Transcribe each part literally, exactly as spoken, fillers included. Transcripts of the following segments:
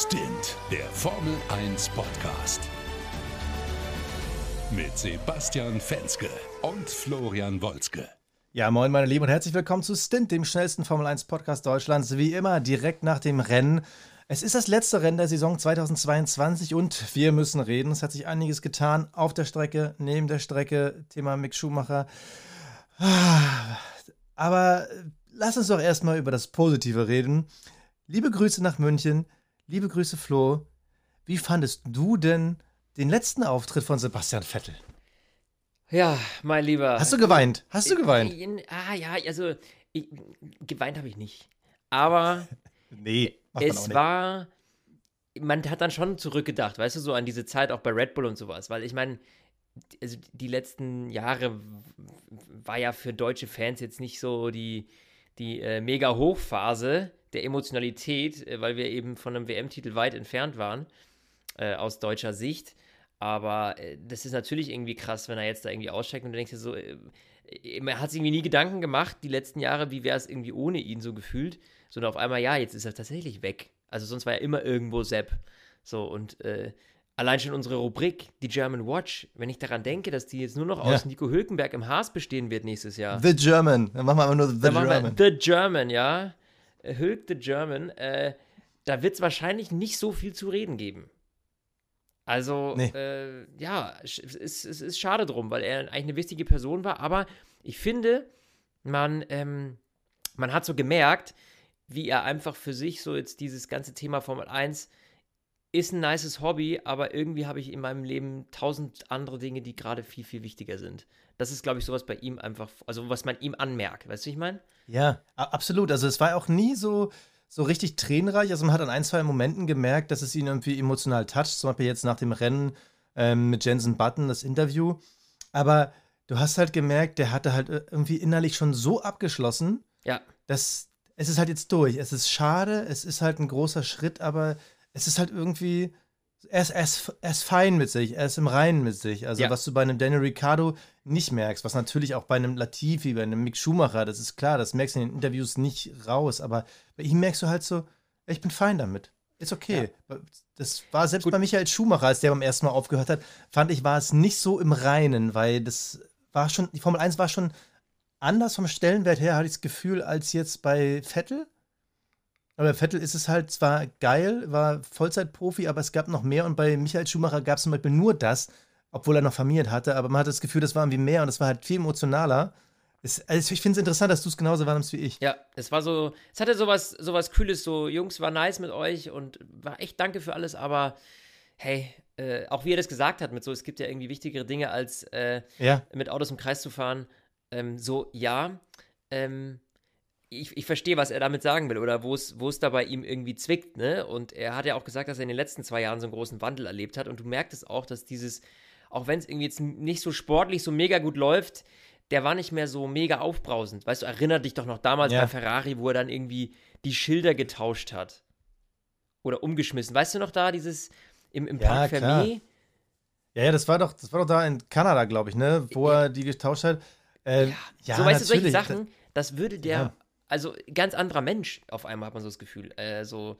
Stint, der Formel eins Podcast. Mit Sebastian Fenske und Florian Wolzke. Ja, moin meine Lieben und herzlich willkommen zu Stint, dem schnellsten Formel eins Podcast Deutschlands. Wie immer direkt nach dem Rennen. Es ist das letzte Rennen der Saison zweitausendzweiundzwanzig und wir müssen reden. Es hat sich einiges getan auf der Strecke, neben der Strecke, Thema Mick Schumacher. Aber lass uns doch erstmal über das Positive reden. Liebe Grüße nach München. Liebe Grüße, Flo. Wie fandest du denn den letzten Auftritt von Sebastian Vettel? Ja, mein Lieber. Hast du geweint? Hast du geweint? Ah ja, also ich, geweint habe ich nicht. Aber nee, es war, man hat dann schon zurückgedacht, weißt du, so an diese Zeit auch bei Red Bull und sowas. Weil ich meine, also die letzten Jahre war ja für deutsche Fans jetzt nicht so die, die äh, Mega-Hochphase der Emotionalität, weil wir eben von einem W M-Titel weit entfernt waren, äh, aus deutscher Sicht. Aber äh, das ist natürlich irgendwie krass, wenn er jetzt da irgendwie aussteigt und du denkst dir so, äh, er hat sich irgendwie nie Gedanken gemacht, die letzten Jahre, wie wäre es irgendwie ohne ihn so gefühlt, sondern auf einmal, ja, jetzt ist er tatsächlich weg. Also sonst war er immer irgendwo Sepp. So, und äh, allein schon unsere Rubrik, die German Watch, wenn ich daran denke, dass die jetzt nur noch aus ja. Nico Hülkenberg im Haas bestehen wird nächstes Jahr. The German, dann machen wir einfach nur The dann German. The German, ja. Hülk the German, äh, da wird es wahrscheinlich nicht so viel zu reden geben. Also, nee. äh, ja, es ist, es ist schade drum, weil er eigentlich eine wichtige Person war, aber ich finde, man, ähm, man hat so gemerkt, wie er einfach für sich so jetzt dieses ganze Thema Formel eins ist ein nices Hobby, aber irgendwie habe ich in meinem Leben tausend andere Dinge, die gerade viel, viel wichtiger sind. Das ist, glaube ich, sowas bei ihm einfach, also was man ihm anmerkt, weißt du, wie ich meine? Ja, absolut. Also es war auch nie so, so richtig tränenreich. Also man hat an ein, zwei Momenten gemerkt, dass es ihn irgendwie emotional toucht. Zum Beispiel jetzt nach dem Rennen ähm, mit Jenson Button, das Interview. Aber du hast halt gemerkt, der hatte halt irgendwie innerlich schon so abgeschlossen, ja. dass es ist halt jetzt durch. Es ist schade, es ist halt ein großer Schritt, aber es ist halt irgendwie, er ist, er, ist, er ist fein mit sich, er ist im Reinen mit sich. Also ja. was du bei einem Daniel Ricciardo nicht merkst, was natürlich auch bei einem Latifi, bei einem Mick Schumacher, das ist klar, das merkst du in den Interviews nicht raus, aber bei ihm merkst du halt so, ich bin fein damit, ist okay. Ja. Das war selbst Gut. bei Michael Schumacher, als der beim ersten Mal aufgehört hat, fand ich, war es nicht so im Reinen, weil das war schon, die Formel eins war schon anders vom Stellenwert her, hatte ich das Gefühl, als jetzt bei Vettel. Aber Vettel ist es halt zwar geil, war Vollzeitprofi, aber es gab noch mehr. Und bei Michael Schumacher gab es zum Beispiel nur das, obwohl er noch Familie hatte. Aber man hatte das Gefühl, das war irgendwie mehr und das war halt viel emotionaler. Es, also ich finde es interessant, dass du es genauso wahrnimmst wie ich. Ja, es war so, es hatte sowas, sowas Kühles, so Jungs, war nice mit euch und war echt danke für alles. Aber hey, äh, auch wie er das gesagt hat mit so, es gibt ja irgendwie wichtigere Dinge, als äh, ja. mit Autos im Kreis zu fahren. Ähm, so, ja, ähm, Ich, ich verstehe, was er damit sagen will oder wo es da bei ihm irgendwie zwickt, ne? Und er hat ja auch gesagt, dass er in den letzten zwei Jahren so einen großen Wandel erlebt hat. Und du merkst es auch, dass dieses, auch wenn es irgendwie jetzt nicht so sportlich so mega gut läuft, der war nicht mehr so mega aufbrausend. Weißt du, erinnert dich doch noch damals ja. bei Ferrari, wo er dann irgendwie die Schilder getauscht hat. Oder umgeschmissen. Weißt du noch da, dieses im, im ja, Parc Fermé? Ja, ja, das war doch, das war doch da in Kanada, glaube ich, ne? Wo ja. er die getauscht hat. Äh, ja. ja, so, weißt natürlich. du, solche Sachen, das würde der... Ja. Also, ganz anderer Mensch auf einmal, hat man so das Gefühl. Äh, so,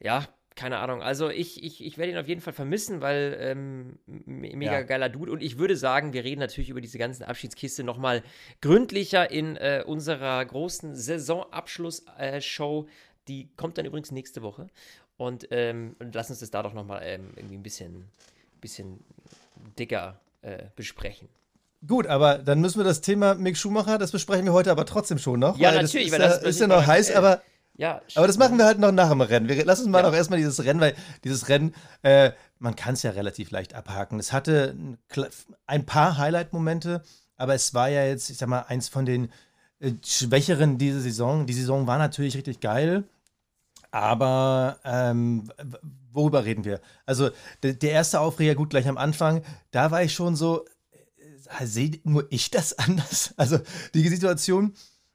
ja, keine Ahnung. Also, ich, ich, ich werde ihn auf jeden Fall vermissen, weil ähm, me- mega ja. geiler Dude. Und ich würde sagen, wir reden natürlich über diese ganzen Abschiedskiste nochmal gründlicher in äh, unserer großen Saisonabschluss-Show. Die kommt dann übrigens nächste Woche. Und ähm, lass uns das da doch nochmal ähm, irgendwie ein bisschen, bisschen dicker äh, besprechen. Gut, aber dann müssen wir das Thema Mick Schumacher, das besprechen wir heute aber trotzdem schon noch. Ja, weil natürlich, das ist, weil das ja, ist ja noch heiß, äh, aber, ja, aber das machen wir halt noch nach dem Rennen. Wir, lass uns mal ja. noch erstmal dieses Rennen, weil dieses Rennen, äh, man kann es ja relativ leicht abhaken. Es hatte ein paar Highlight-Momente, aber es war ja jetzt, ich sag mal, eins von den äh, Schwächeren diese Saison. Die Saison war natürlich richtig geil, aber ähm, worüber reden wir? Also d- der erste Aufreger, gut, gleich am Anfang, da war ich schon so... Sehe nur ich das anders? Also die Situation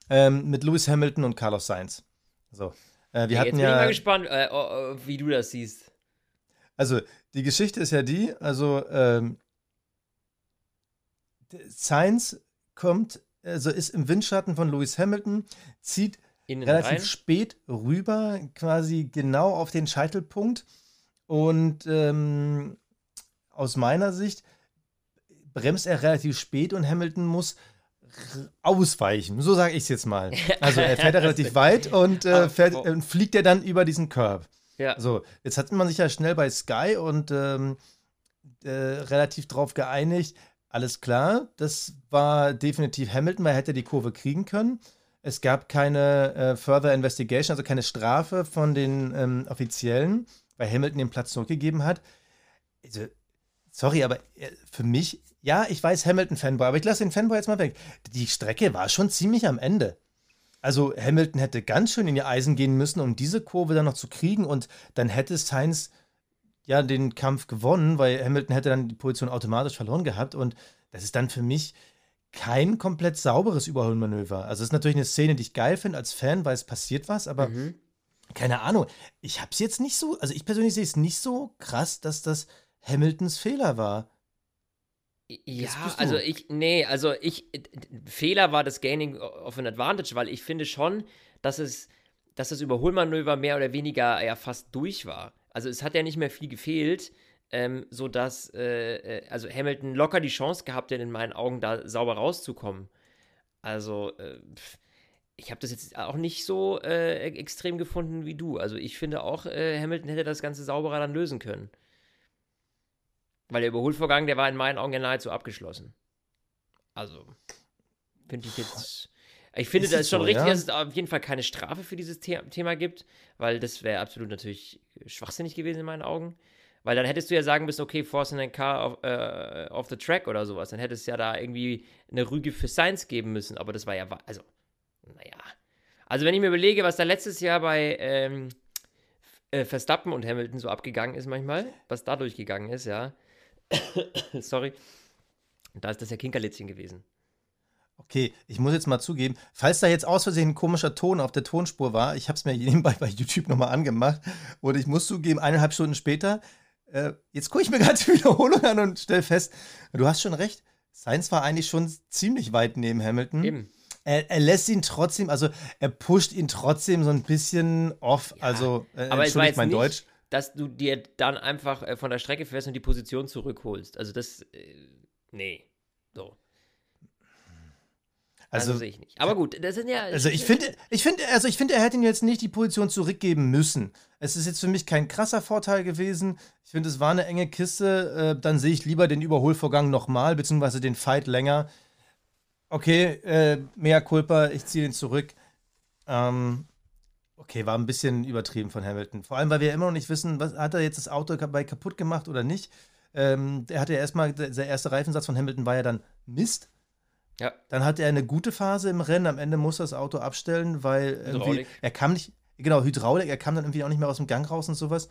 ähm, mit Lewis Hamilton und Carlos Sainz. So, äh, wir hey, hatten jetzt bin ja, ich mal gespannt, äh, oh, oh, wie du das siehst. Also die Geschichte ist ja die, also ähm, Sainz kommt, also ist im Windschatten von Lewis Hamilton, zieht innen relativ rein. Spät rüber, quasi genau auf den Scheitelpunkt Und ähm, aus meiner Sicht bremst er relativ spät und Hamilton muss ausweichen. So sage ich es jetzt mal. Also er fährt ja relativ weit und äh, fährt, äh, fliegt er dann über diesen Curb. Ja. So, jetzt hat man sich ja schnell bei Sky und ähm, äh, relativ drauf geeinigt. Alles klar, das war definitiv Hamilton, weil er hätte die Kurve kriegen können. Es gab keine äh, Further Investigation, also keine Strafe von den ähm, Offiziellen, weil Hamilton den Platz zurückgegeben hat. Also, sorry, aber für mich, ja, ich weiß Hamilton-Fanboy, aber ich lasse den Fanboy jetzt mal weg. Die Strecke war schon ziemlich am Ende. Also Hamilton hätte ganz schön in die Eisen gehen müssen, um diese Kurve dann noch zu kriegen, und dann hätte Sainz ja den Kampf gewonnen, weil Hamilton hätte dann die Position automatisch verloren gehabt, und das ist dann für mich kein komplett sauberes Überholmanöver. Also es ist natürlich eine Szene, die ich geil finde als Fan, weil es passiert was, aber mhm. keine Ahnung. Ich habe es jetzt nicht so, also ich persönlich sehe es nicht so krass, dass das Hamiltons Fehler war. Ja, also ich, nee, also ich, Fehler war das Gaining of an Advantage, weil ich finde schon, dass es, dass das Überholmanöver mehr oder weniger ja fast durch war. Also es hat ja nicht mehr viel gefehlt, ähm, sodass, äh, also Hamilton locker die Chance gehabt hat, in meinen Augen da sauber rauszukommen. Also, äh, ich habe das jetzt auch nicht so äh, extrem gefunden wie du. Also ich finde auch, äh, Hamilton hätte das Ganze sauberer dann lösen können. Weil der Überholvorgang, der war in meinen Augen ja nahezu abgeschlossen. Also, finde ich jetzt... Ich finde, ist das ist schon so, richtig, ja? Dass es auf jeden Fall keine Strafe für dieses The- Thema gibt, weil das wäre absolut natürlich schwachsinnig gewesen in meinen Augen. Weil dann hättest du ja sagen müssen, okay, forcing the car off, äh, off the track oder sowas. Dann hättest du ja da irgendwie eine Rüge für Sainz geben müssen. Aber das war ja... Also, naja. Also, wenn ich mir überlege, was da letztes Jahr bei... Ähm, Verstappen und Hamilton so abgegangen ist manchmal, was da durchgegangen ist, ja. Sorry. Da ist das ja Kinkerlitzchen gewesen. Okay, ich muss jetzt mal zugeben, falls da jetzt aus Versehen ein komischer Ton auf der Tonspur war, ich habe es mir nebenbei bei YouTube nochmal angemacht, und ich muss zugeben, eineinhalb Stunden später, äh, jetzt gucke ich mir gerade die Wiederholung an und stelle fest, du hast schon recht, Sainz war eigentlich schon ziemlich weit neben Hamilton. Eben. Er, er lässt ihn trotzdem, also er pusht ihn trotzdem so ein bisschen off, ja, also äh, aber entschuldigt ich mein nicht, Deutsch. Dass du dir dann einfach äh, von der Strecke fährst und die Position zurückholst. Also das, äh, nee, so. Also, also sehe ich nicht. Aber gut, das sind ja... Also ich finde, ich finde, also ich finde, er hätte ihn jetzt nicht die Position zurückgeben müssen. Es ist jetzt für mich kein krasser Vorteil gewesen. Ich finde, es war eine enge Kiste. Äh, dann sehe ich lieber den Überholvorgang nochmal, beziehungsweise den Fight länger. Okay, äh, mea culpa, ich ziehe den zurück. Ähm, okay, war ein bisschen übertrieben von Hamilton. Vor allem, weil wir ja immer noch nicht wissen, was, hat er jetzt das Auto dabei kaputt gemacht oder nicht. Ähm, der hatte ja erstmal, der erste Reifensatz von Hamilton war ja dann Mist. Ja. Dann hatte er eine gute Phase im Rennen. Am Ende musste er das Auto abstellen, weil irgendwie, er kam nicht, genau, Hydraulik, er kam dann irgendwie auch nicht mehr aus dem Gang raus und sowas.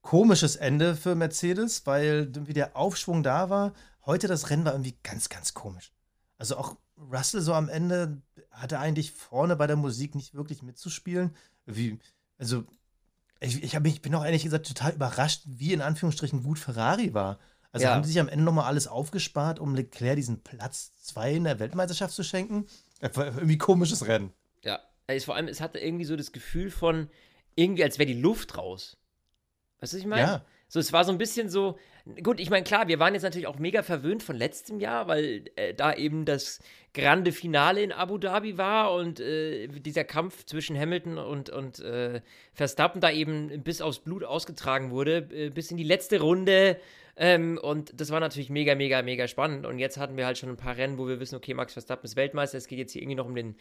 Komisches Ende für Mercedes, weil irgendwie der Aufschwung da war. Heute das Rennen war irgendwie ganz, ganz komisch. Also auch Russell so am Ende hatte eigentlich vorne bei der Musik nicht wirklich mitzuspielen. Wie, also ich, ich, hab, ich bin auch ehrlich gesagt total überrascht, wie in Anführungsstrichen gut Ferrari war. Also ja. Haben sie sich am Ende nochmal alles aufgespart, um Leclerc diesen Platz zwei in der Weltmeisterschaft zu schenken? Das war irgendwie ein komisches Rennen. Ja, also vor allem, es hatte irgendwie so das Gefühl von, irgendwie als wäre die Luft raus. Weißt du, was ich meine? Ja. So, es war so ein bisschen so, gut, ich meine, klar, wir waren jetzt natürlich auch mega verwöhnt von letztem Jahr, weil äh, da eben das grande Finale in Abu Dhabi war und äh, dieser Kampf zwischen Hamilton und, und äh, Verstappen da eben bis aufs Blut ausgetragen wurde, äh, bis in die letzte Runde, ähm, und das war natürlich mega, mega, mega spannend, und jetzt hatten wir halt schon ein paar Rennen, wo wir wissen, okay, Max Verstappen ist Weltmeister, es geht jetzt hier irgendwie noch um den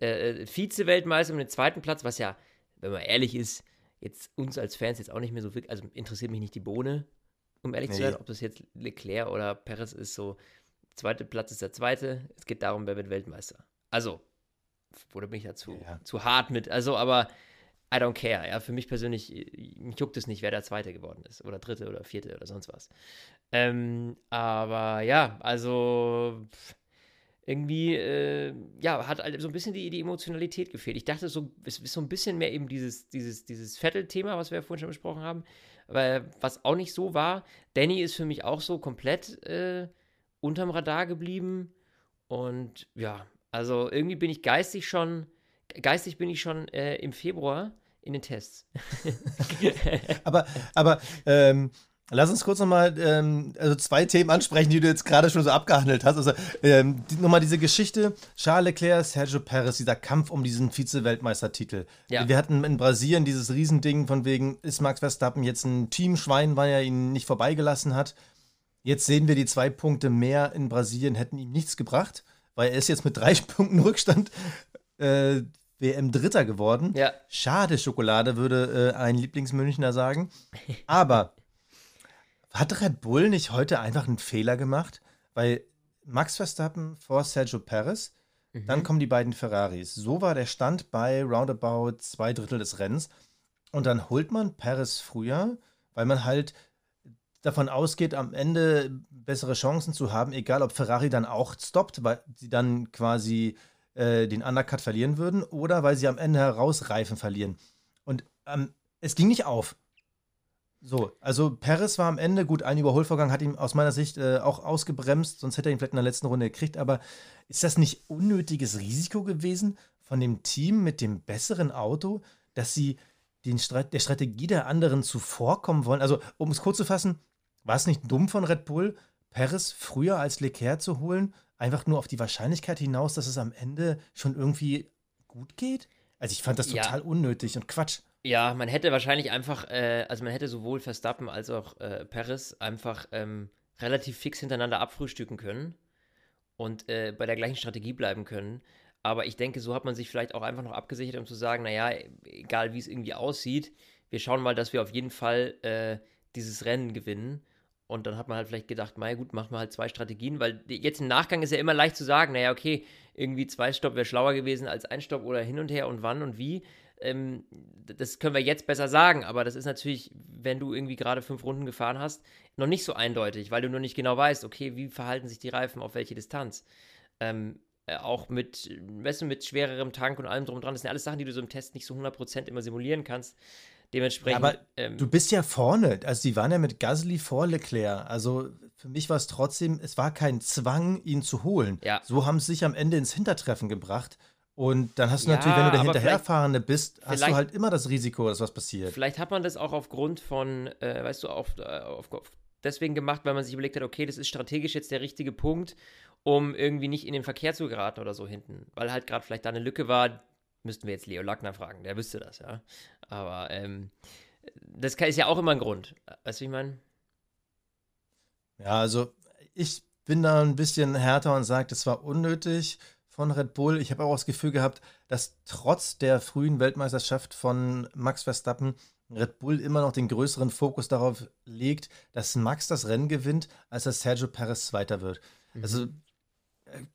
äh, Vize-Weltmeister, um den zweiten Platz, was ja, wenn man ehrlich ist, jetzt uns als Fans jetzt auch nicht mehr so wirklich, also interessiert mich nicht die Bohne, um ehrlich nee. zu sein, ob das jetzt Leclerc oder Perez ist, so, zweiter Platz ist der zweite, es geht darum, wer wird Weltmeister. Also, wurde mich ja zu, ja. zu hart mit, also, aber I don't care, ja, für mich persönlich, mich juckt es nicht, wer der Zweite geworden ist, oder Dritte oder Vierte oder sonst was. Ähm, aber ja, also, irgendwie, äh, ja, hat halt so ein bisschen die, die Emotionalität gefehlt. Ich dachte, so, es ist so ein bisschen mehr eben dieses, dieses, dieses Vettel-Thema, was wir ja vorhin schon besprochen haben, weil, was auch nicht so war. Danny ist für mich auch so komplett äh, unterm Radar geblieben, und ja, also irgendwie bin ich geistig schon, geistig bin ich schon äh, im Februar in den Tests. aber aber ähm, lass uns kurz nochmal ähm, also zwei Themen ansprechen, die du jetzt gerade schon so abgehandelt hast. Also ähm, die, nochmal diese Geschichte, Charles Leclerc, Sergio Perez, dieser Kampf um diesen Vize-Weltmeistertitel. Ja. Wir hatten in Brasilien dieses Riesending von wegen, ist Max Verstappen jetzt ein Teamschwein, weil er ihn nicht vorbeigelassen hat. Jetzt sehen wir, die zwei Punkte mehr in Brasilien hätten ihm nichts gebracht, weil er ist jetzt mit drei Punkten Rückstand äh, W M-Dritter geworden. Ja. Schade, Schokolade, würde äh, ein Lieblingsmünchner sagen. Aber hat Red Bull nicht heute einfach einen Fehler gemacht? Weil Max Verstappen vor Sergio Perez, mhm. dann kommen die beiden Ferraris. So war der Stand bei roundabout zwei Drittel des Rennens. Und dann holt man Perez früher, weil man halt davon ausgeht, am Ende bessere Chancen zu haben, egal ob Ferrari dann auch stoppt, weil sie dann quasi äh, den Undercut verlieren würden oder weil sie am Ende heraus Reifen verlieren. Und ähm, es ging nicht auf. So, also Perez war am Ende, gut, ein Überholvorgang hat ihn aus meiner Sicht äh, auch ausgebremst, sonst hätte er ihn vielleicht in der letzten Runde gekriegt, aber ist das nicht unnötiges Risiko gewesen von dem Team mit dem besseren Auto, dass sie den Strate- der Strategie der anderen zuvorkommen wollen? Also, um es kurz zu fassen, war es nicht dumm von Red Bull, Perez früher als Leclerc zu holen, einfach nur auf die Wahrscheinlichkeit hinaus, dass es am Ende schon irgendwie gut geht? Also ich fand das total ja. unnötig und Quatsch. Ja, man hätte wahrscheinlich einfach, äh, also man hätte sowohl Verstappen als auch äh, Perez einfach ähm, relativ fix hintereinander abfrühstücken können und äh, bei der gleichen Strategie bleiben können. Aber ich denke, so hat man sich vielleicht auch einfach noch abgesichert, um zu sagen, naja, egal wie es irgendwie aussieht, wir schauen mal, dass wir auf jeden Fall äh, dieses Rennen gewinnen. Und dann hat man halt vielleicht gedacht, na gut, machen wir halt zwei Strategien, weil jetzt im Nachgang ist ja immer leicht zu sagen, naja, okay, irgendwie zwei Stopp wäre schlauer gewesen als ein Stopp oder hin und her und wann und wie. Ähm, das können wir jetzt besser sagen, aber das ist natürlich, wenn du irgendwie gerade fünf Runden gefahren hast, noch nicht so eindeutig, weil du nur nicht genau weißt, okay, wie verhalten sich die Reifen, auf welche Distanz. Ähm, auch mit, weißt du, mit schwererem Tank und allem drum und dran, das sind alles Sachen, die du so im Test nicht so hundert Prozent immer simulieren kannst. Dementsprechend, aber ähm, du bist ja vorne, also die waren ja mit Gasly vor Leclerc, also für mich war es trotzdem, es war kein Zwang, ihn zu holen. Ja. So haben sie sich am Ende ins Hintertreffen gebracht und dann hast du ja, natürlich, wenn du der Hinterherfahrende bist, hast du halt immer das Risiko, dass was passiert. Vielleicht hat man das auch aufgrund von, äh, weißt du, auf, auf, auf deswegen gemacht, weil man sich überlegt hat, okay, das ist strategisch jetzt der richtige Punkt, um irgendwie nicht in den Verkehr zu geraten oder so hinten, weil halt gerade vielleicht da eine Lücke war. Müssten wir jetzt Leo Lackner fragen, der wüsste das, ja. Aber ähm, das ist ja auch immer ein Grund. Weißt du, wie ich meine? Ja, also ich bin da ein bisschen härter und sage, das war unnötig von Red Bull. Ich habe auch das Gefühl gehabt, dass trotz der frühen Weltmeisterschaft von Max Verstappen Red Bull immer noch den größeren Fokus darauf legt, dass Max das Rennen gewinnt, als dass Sergio Perez Zweiter wird. Mhm. Also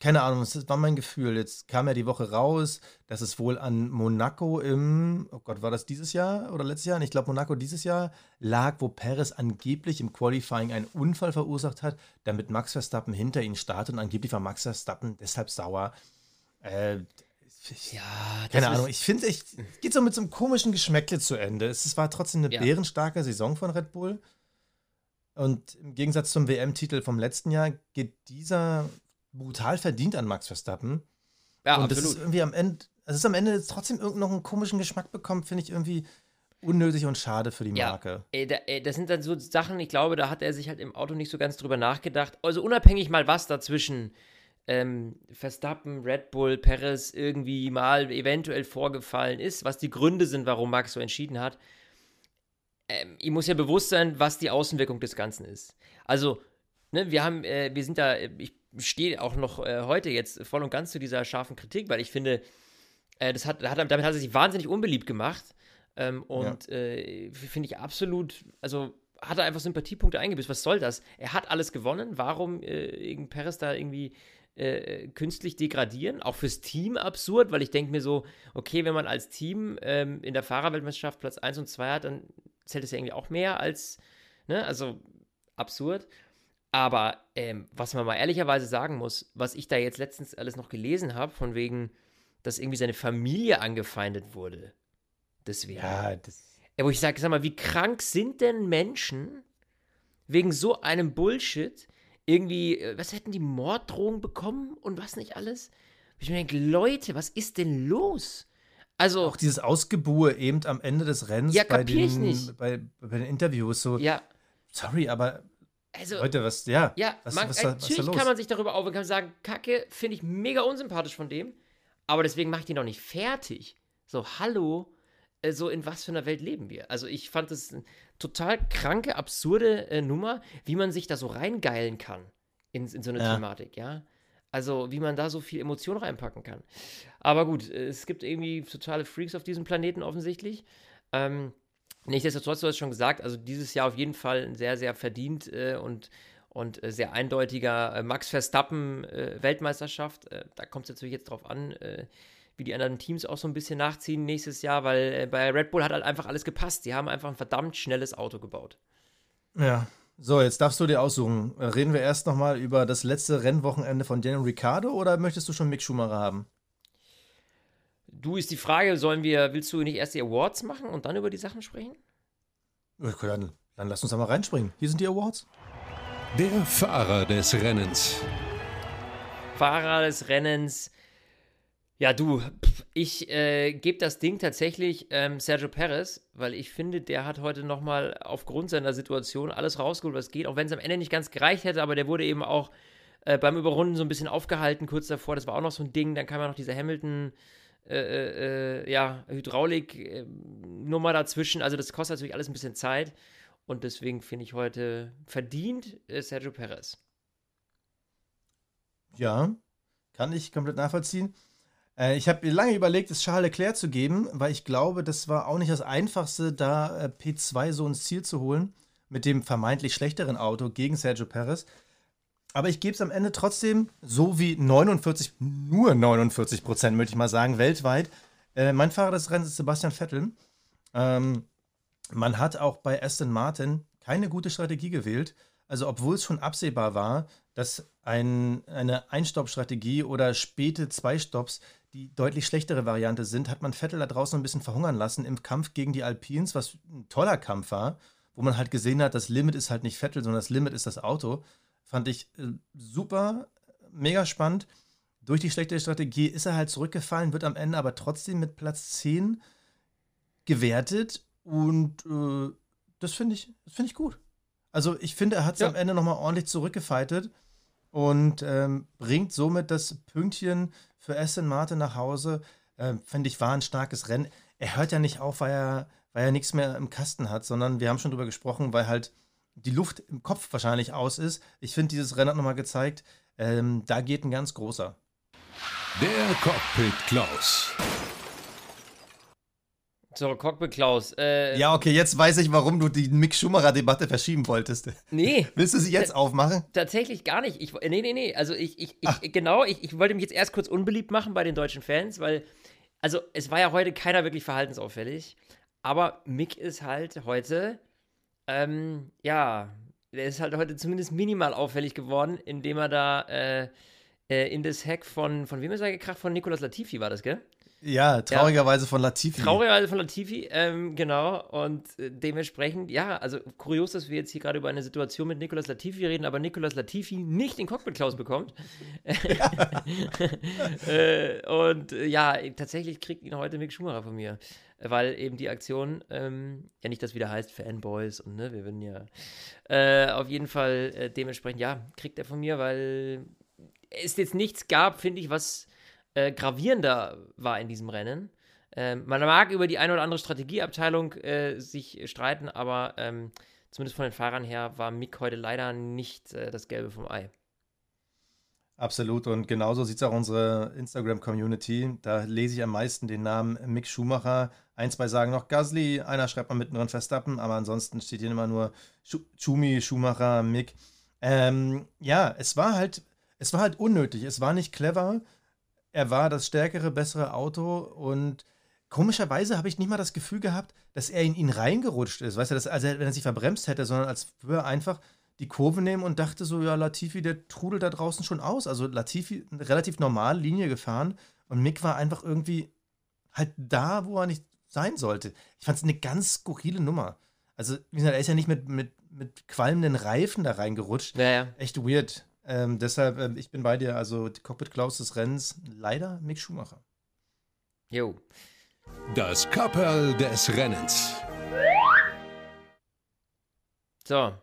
keine Ahnung, das war mein Gefühl. Jetzt kam ja die Woche raus, dass es wohl an Monaco im, oh Gott, war das dieses Jahr oder letztes Jahr? Ich glaube, Monaco dieses Jahr lag, wo Perez angeblich im Qualifying einen Unfall verursacht hat, damit Max Verstappen hinter ihn startet und angeblich war Max Verstappen deshalb sauer. Äh, ich, ja, keine Ahnung, ich finde, es geht so mit so einem komischen Geschmäckle zu Ende. Es war trotzdem eine ja. bärenstarke Saison von Red Bull und im Gegensatz zum W M-Titel vom letzten Jahr geht dieser brutal verdient an Max Verstappen. Ja, und absolut. Das ist irgendwie am Ende, also es ist am Ende trotzdem irgend noch einen komischen Geschmack bekommen, finde ich irgendwie unnötig und schade für die Marke. Ja, das sind dann so Sachen, ich glaube, da hat er sich halt im Auto nicht so ganz drüber nachgedacht. Also unabhängig mal was dazwischen ähm, Verstappen, Red Bull, Perez irgendwie mal eventuell vorgefallen ist, was die Gründe sind, warum Max so entschieden hat. Ähm, ihm muss ja bewusst sein, was die Außenwirkung des Ganzen ist. Also, ne, wir haben, äh, wir sind da, ich stehe auch noch äh, heute jetzt voll und ganz zu dieser scharfen Kritik, weil ich finde, äh, das hat, hat, damit hat er sich wahnsinnig unbeliebt gemacht ähm, und ja. äh, finde ich absolut, also hat er einfach Sympathiepunkte eingebüßt, was soll das? Er hat alles gewonnen, warum äh, Perez da irgendwie äh, künstlich degradieren? Auch fürs Team absurd, weil ich denke mir so, okay, wenn man als Team ähm, in der Fahrerweltmeisterschaft Platz eins und zwei hat, dann zählt es ja irgendwie auch mehr als, ne, also absurd. Aber ähm, was man mal ehrlicherweise sagen muss, was ich da jetzt letztens alles noch gelesen habe, von wegen, dass irgendwie seine Familie angefeindet wurde. Deswegen. Ja, das wo ich sage, sag mal, wie krank sind denn Menschen wegen so einem Bullshit irgendwie, was hätten die Morddrohungen bekommen und was nicht alles? Ich mir denke, Leute, was ist denn los? Also, auch dieses Ausgebuhe eben am Ende des Rennens ja, bei, den, ich nicht. Bei, bei den Interviews. So, ja. Sorry, aber also, Leute, was, ja, ja was, man, was, was, natürlich was da los? Kann man sich darüber aufregen, kann sagen, Kacke, finde ich mega unsympathisch von dem, aber deswegen mache ich den doch nicht fertig. So, hallo, äh, so in was für einer Welt leben wir? Also ich fand das eine total kranke, absurde äh, Nummer, wie man sich da so reingeilen kann in, in so eine ja. Thematik, ja. Also, wie man da so viel Emotion reinpacken kann. Aber gut, es gibt irgendwie totale Freaks auf diesem Planeten offensichtlich. Ähm, nichtsdestotrotz, du hast schon gesagt, also dieses Jahr auf jeden Fall ein sehr, sehr verdient äh, und, und äh, sehr eindeutiger äh, Max Verstappen äh, Weltmeisterschaft. Äh, da kommt es natürlich jetzt drauf an, äh, wie die anderen Teams auch so ein bisschen nachziehen nächstes Jahr, weil äh, bei Red Bull hat halt einfach alles gepasst. Die haben einfach ein verdammt schnelles Auto gebaut. Ja. So, jetzt darfst du dir aussuchen. Reden wir erst nochmal über das letzte Rennwochenende von Daniel Ricciardo oder möchtest du schon Mick Schumacher haben? Du, ist die Frage, sollen wir, willst du nicht erst die Awards machen und dann über die Sachen sprechen? Dann, dann lass uns da mal reinspringen. Hier sind die Awards. Der Fahrer des Rennens. Fahrer des Rennens. Ja, du, ich äh, gebe das Ding tatsächlich ähm, Sergio Pérez, weil ich finde, der hat heute nochmal aufgrund seiner Situation alles rausgeholt, was geht, auch wenn es am Ende nicht ganz gereicht hätte, aber der wurde eben auch äh, beim Überrunden so ein bisschen aufgehalten, kurz davor, das war auch noch so ein Ding, dann kam ja noch diese Hamilton, äh, äh, ja, Hydraulik-Nummer dazwischen, also das kostet natürlich alles ein bisschen Zeit und deswegen finde ich heute verdient äh, Sergio Pérez. Ja, kann ich komplett nachvollziehen. Ich habe lange überlegt, es Charles Leclerc zu geben, weil ich glaube, das war auch nicht das Einfachste, da P zwei so ins Ziel zu holen mit dem vermeintlich schlechteren Auto gegen Sergio Pérez. Aber ich gebe es am Ende trotzdem so wie neunundvierzig, nur neunundvierzig Prozent, möchte ich mal sagen, weltweit. Äh, mein Fahrer des Rennens ist Sebastian Vettel. Ähm, man hat auch bei Aston Martin keine gute Strategie gewählt. Also obwohl es schon absehbar war, dass ein, eine Einstopp-Strategie oder späte Zweistopps die deutlich schlechtere Variante sind, hat man Vettel da draußen ein bisschen verhungern lassen im Kampf gegen die Alpines, was ein toller Kampf war, wo man halt gesehen hat, das Limit ist halt nicht Vettel, sondern das Limit ist das Auto. Fand ich äh, super, mega spannend. Durch die schlechte Strategie ist er halt zurückgefallen, wird am Ende aber trotzdem mit Platz zehn gewertet und äh, das finde ich, das finde ich gut. Also ich finde, er hat es ja. am Ende nochmal ordentlich zurückgefightet und ähm, bringt somit das Pünktchen für Aston Martin nach Hause. ähm, finde ich, war ein starkes Rennen. Er hört ja nicht auf, weil er, weil er nichts mehr im Kasten hat, sondern wir haben schon drüber gesprochen, weil halt die Luft im Kopf wahrscheinlich aus ist. Ich finde, dieses Rennen hat nochmal gezeigt, ähm, da geht ein ganz großer. Der Cockpit Klaus. So, Cockpit Klaus. Äh, ja, okay, jetzt weiß ich, warum du die Mick Schumacher-Debatte verschieben wolltest. Nee. Willst du sie jetzt aufmachen? Tatsächlich gar nicht. Ich, nee, nee, nee. Also ich, ich, ich genau, ich, ich wollte mich jetzt erst kurz unbeliebt machen bei den deutschen Fans, weil, also es war ja heute keiner wirklich verhaltensauffällig, aber Mick ist halt heute, ähm, ja, der ist halt heute zumindest minimal auffällig geworden, indem er da äh, äh, in das Heck von, von wem ist er gekracht? Von Nicolas Latifi war das, gell? Ja, traurigerweise ja. von Latifi. Traurigerweise von Latifi, ähm, genau. Und äh, dementsprechend, ja, also kurios, dass wir jetzt hier gerade über eine Situation mit Nicolas Latifi reden, aber Nicolas Latifi nicht den Cockpit-Klaus bekommt. Ja. äh, und äh, ja, tatsächlich kriegt ihn heute Mick Schumacher von mir, weil eben die Aktion, ähm, ja nicht, dass wieder heißt Fanboys und ne, wir würden ja äh, auf jeden Fall äh, dementsprechend, ja, kriegt er von mir, weil es jetzt nichts gab, finde ich, was Äh, gravierender war in diesem Rennen. Ähm, man mag über die eine oder andere Strategieabteilung äh, sich streiten, aber ähm, zumindest von den Fahrern her war Mick heute leider nicht äh, das Gelbe vom Ei. Absolut, und genauso sieht es auch unsere Instagram-Community. Da lese ich am meisten den Namen Mick Schumacher. Ein, zwei sagen noch Gasly, einer schreibt mal mitten dran Verstappen, aber ansonsten steht hier immer nur Schu- Schumi, Schumacher, Mick. Ähm, ja, es war halt, es war halt unnötig, es war nicht clever. Er war das stärkere, bessere Auto und komischerweise habe ich nicht mal das Gefühl gehabt, dass er in ihn reingerutscht ist, weißt du, dass, als wenn er sich verbremst hätte, sondern als würde er einfach die Kurve nehmen und dachte so, ja, Latifi, der trudelt da draußen schon aus. Also Latifi, eine relativ normale Linie gefahren und Mick war einfach irgendwie halt da, wo er nicht sein sollte. Ich fand es eine ganz skurrile Nummer. Also, wie gesagt, er ist ja nicht mit, mit, mit qualmenden Reifen da reingerutscht. Ja, ja. Echt weird. Ähm, deshalb, ähm, ich bin bei dir, also Cockpit Klaus des Rennens, leider Mick Schumacher. Jo. Das Kapperl des Rennens. So.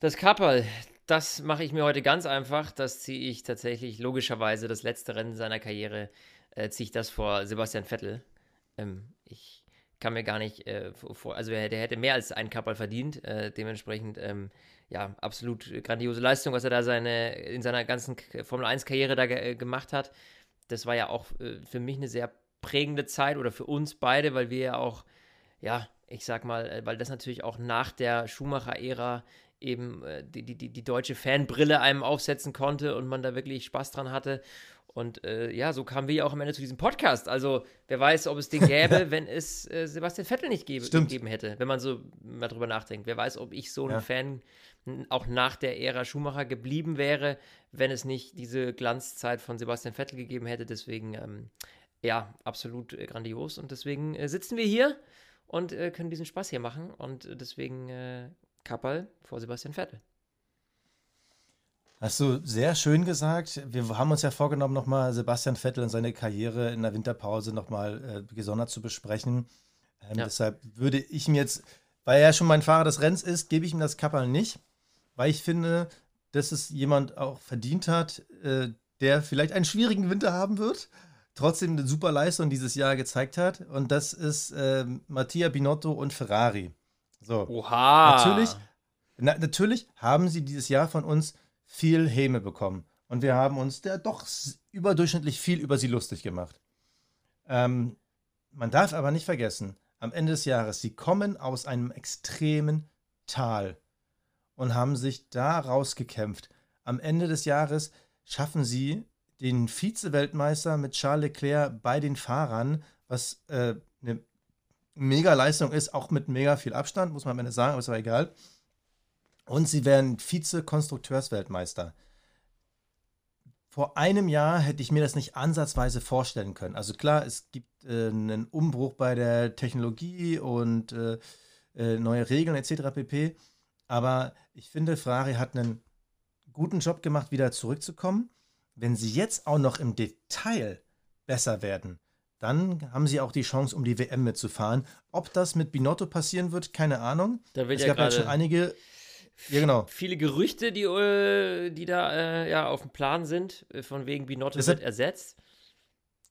Das Kapperl, das mache ich mir heute ganz einfach. Das ziehe ich tatsächlich logischerweise das letzte Rennen seiner Karriere, äh, ziehe ich das vor Sebastian Vettel. Ähm, ich kann mir gar nicht äh, vor, also der, der hätte mehr als ein Kapperl verdient. Äh, dementsprechend, ähm, ja, absolut grandiose Leistung, was er da seine, in seiner ganzen Formel eins Karriere da ge- gemacht hat. Das war ja auch äh, für mich eine sehr prägende Zeit oder für uns beide, weil wir ja auch, ja, ich sag mal, weil das natürlich auch nach der Schumacher-Ära eben äh, die, die, die deutsche Fanbrille einem aufsetzen konnte und man da wirklich Spaß dran hatte. Und äh, ja, so kamen wir ja auch am Ende zu diesem Podcast. Also wer weiß, ob es den gäbe, wenn es äh, Sebastian Vettel nicht gäbe, gegeben hätte, wenn man so mal drüber nachdenkt. Wer weiß, ob ich so ein ja. Fan auch nach der Ära Schumacher geblieben wäre, wenn es nicht diese Glanzzeit von Sebastian Vettel gegeben hätte. Deswegen, ähm, ja, absolut äh, grandios. Und deswegen äh, sitzen wir hier und äh, können diesen Spaß hier machen. Und äh, deswegen äh, Kapperl vor Sebastian Vettel. Hast du sehr schön gesagt. Wir haben uns ja vorgenommen, nochmal Sebastian Vettel und seine Karriere in der Winterpause nochmal äh, gesondert zu besprechen. Ähm, ja. Deshalb würde ich ihm jetzt, weil er schon mein Fahrer des Rennens ist, gebe ich ihm das Kapperl nicht, weil ich finde, dass es jemand auch verdient hat, äh, der vielleicht einen schwierigen Winter haben wird, trotzdem eine super Leistung dieses Jahr gezeigt hat. Und das ist äh, Mattia Binotto und Ferrari. So. Oha! Natürlich, na, natürlich haben sie dieses Jahr von uns viel Häme bekommen. Und wir haben uns da doch überdurchschnittlich viel über sie lustig gemacht. Ähm, man darf aber nicht vergessen, am Ende des Jahres, sie kommen aus einem extremen Tal und haben sich da rausgekämpft. Am Ende des Jahres schaffen sie den Vize-Weltmeister mit Charles Leclerc bei den Fahrern, was äh, eine Mega-Leistung ist, auch mit mega viel Abstand, muss man am Ende sagen, aber ist aber egal. Und sie werden Vize-Konstrukteursweltmeister. Vor einem Jahr hätte ich mir das nicht ansatzweise vorstellen können. Also klar, es gibt äh, einen Umbruch bei der Technologie und äh, äh, neue Regeln et cetera pp. Aber ich finde, Ferrari hat einen guten Job gemacht, wieder zurückzukommen. Wenn sie jetzt auch noch im Detail besser werden, dann haben sie auch die Chance, um die W M mitzufahren. Ob das mit Binotto passieren wird, keine Ahnung. Da wird es ja gab halt schon einige... Ja, genau. Viele Gerüchte, die, die da äh, ja, auf dem Plan sind, von wegen Binotto wird ersetzt.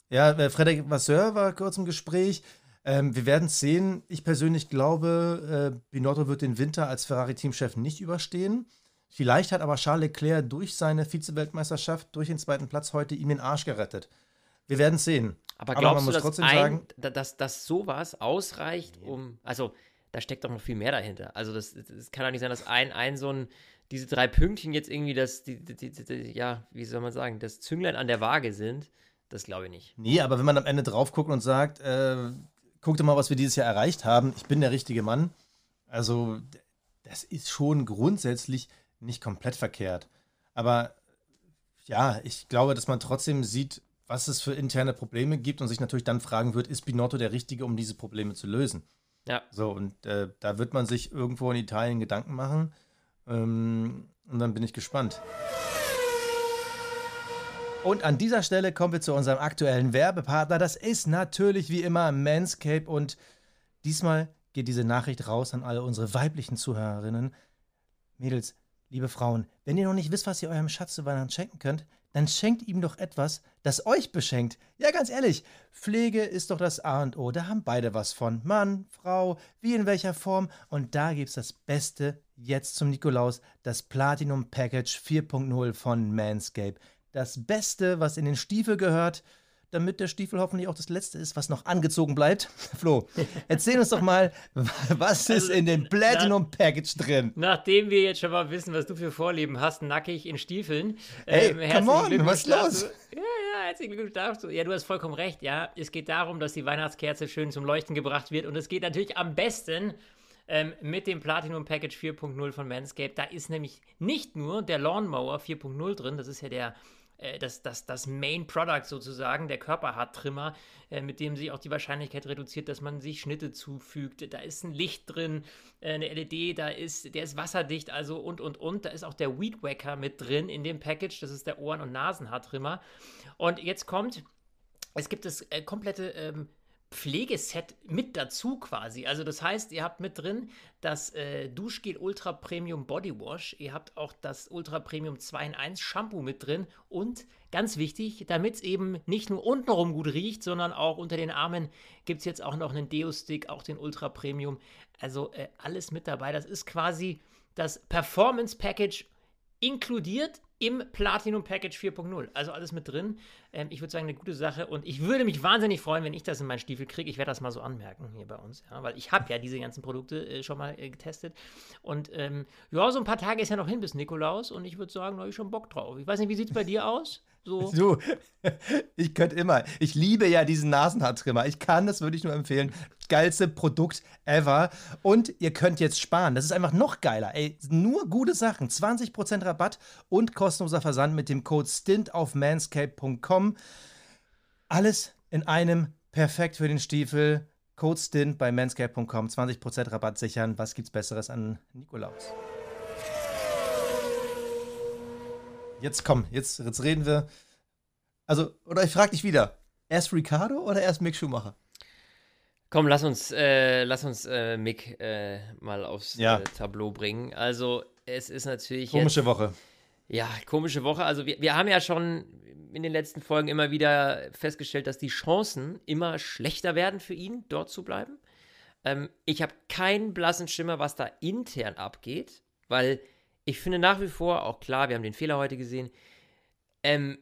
Ja, Frédéric Vasseur war kurz im Gespräch. Ähm, wir werden es sehen. Ich persönlich glaube, äh, Binotto wird den Winter als Ferrari-Teamchef nicht überstehen. Vielleicht hat aber Charles Leclerc durch seine Vize-Weltmeisterschaft, durch den zweiten Platz heute ihm den Arsch gerettet. Wir werden es sehen. Aber glaubst aber man du, muss dass, trotzdem ein, sagen, dass, dass sowas ausreicht, um... Also, da steckt doch noch viel mehr dahinter. Also das, das kann doch nicht sein, dass ein, ein so ein, diese drei Pünktchen jetzt irgendwie das, die, die, die, die, ja, wie soll man sagen, das Zünglein an der Waage sind, das glaube ich nicht. Nee, aber wenn man am Ende drauf guckt und sagt, äh, guck doch mal, was wir dieses Jahr erreicht haben, ich bin der richtige Mann. Also das ist schon grundsätzlich nicht komplett verkehrt. Aber ja, ich glaube, dass man trotzdem sieht, was es für interne Probleme gibt und sich natürlich dann fragen wird, ist Binotto der Richtige, um diese Probleme zu lösen? Ja. So, und äh, da wird man sich irgendwo in Italien Gedanken machen. Ähm, und dann bin ich gespannt. Und an dieser Stelle kommen wir zu unserem aktuellen Werbepartner. Das ist natürlich wie immer Manscaped. Und diesmal geht diese Nachricht raus an alle unsere weiblichen Zuhörerinnen. Mädels, liebe Frauen, wenn ihr noch nicht wisst, was ihr eurem Schatz zu Weihnachten schenken könnt, dann schenkt ihm doch etwas, das euch beschenkt. Ja, ganz ehrlich, Pflege ist doch das A und O. Da haben beide was von. Mann, Frau, wie in welcher Form. Und da gibt's das Beste jetzt zum Nikolaus, das Platinum Package vier Punkt null von Manscaped. Das Beste, was in den Stiefel gehört, damit der Stiefel hoffentlich auch das Letzte ist, was noch angezogen bleibt. Flo, erzähl uns doch mal, was ist also in dem Platinum Package drin? Nachdem wir jetzt schon mal wissen, was du für Vorlieben hast, nackig in Stiefeln. Hey, ähm, come on, was ist los? Ja, ja, herzlichen Glückwunsch dazu. Ja, du hast vollkommen recht, ja. Es geht darum, dass die Weihnachtskerze schön zum Leuchten gebracht wird. Und es geht natürlich am besten ähm, mit dem Platinum Package vier Punkt null von Manscaped. Da ist nämlich nicht nur der Lawnmower vier Punkt null drin, das ist ja der Das, das, das Main-Product sozusagen, der Körperhaartrimmer, äh, mit dem sich auch die Wahrscheinlichkeit reduziert, dass man sich Schnitte zufügt. Da ist ein Licht drin, äh, eine L E D, da ist, der ist wasserdicht, also und, und, und. Da ist auch der Weed Wacker mit drin in dem Package, das ist der Ohren- und Nasenhaartrimmer. Und jetzt kommt, es gibt das äh, komplette ähm, Pflegeset mit dazu quasi. Also das heißt, ihr habt mit drin das äh, Duschgel Ultra Premium Body Wash, ihr habt auch das Ultra Premium zwei in eins Shampoo mit drin und ganz wichtig, damit es eben nicht nur untenrum gut riecht, sondern auch unter den Armen gibt es jetzt auch noch einen Deo-Stick, auch den Ultra Premium. Also äh, alles mit dabei. Das ist quasi das Performance Package inkludiert im Platinum Package vier Punkt null. Also alles mit drin. Ähm, ich würde sagen, eine gute Sache. Und ich würde mich wahnsinnig freuen, wenn ich das in meinen Stiefel kriege. Ich werde das mal so anmerken hier bei uns. Ja? Weil ich habe ja diese ganzen Produkte äh, schon mal äh, getestet. Und ähm, ja, so ein paar Tage ist ja noch hin bis Nikolaus. Und ich würde sagen, da habe ich schon Bock drauf. Ich weiß nicht, wie sieht es bei dir aus? So. Du, ich könnte immer. Ich liebe ja diesen Nasenhaartrimmer. Ich kann, das würde ich nur empfehlen. Geilste Produkt ever. Und ihr könnt jetzt sparen. Das ist einfach noch geiler. Ey, nur gute Sachen. zwanzig Prozent Rabatt und kostenloser Versand mit dem Code Stint auf manscaped Punkt com. Alles in einem. Perfekt für den Stiefel. Code Stint bei manscaped Punkt com. zwanzig Prozent Rabatt sichern. Was gibt's Besseres an Nikolaus? Jetzt komm, jetzt, jetzt reden wir. Also, oder ich frage dich wieder, erst Ricciardo oder erst Mick Schumacher? Komm, lass uns, äh, lass uns äh, Mick äh, mal aufs ja. äh, Tableau bringen. Also, es ist natürlich Komische jetzt, Woche. Ja, komische Woche. Also, wir, wir haben ja schon in den letzten Folgen immer wieder festgestellt, dass die Chancen immer schlechter werden für ihn, dort zu bleiben. Ähm, ich habe keinen blassen Schimmer, was da intern abgeht, weil ich finde nach wie vor, auch klar, wir haben den Fehler heute gesehen, ähm,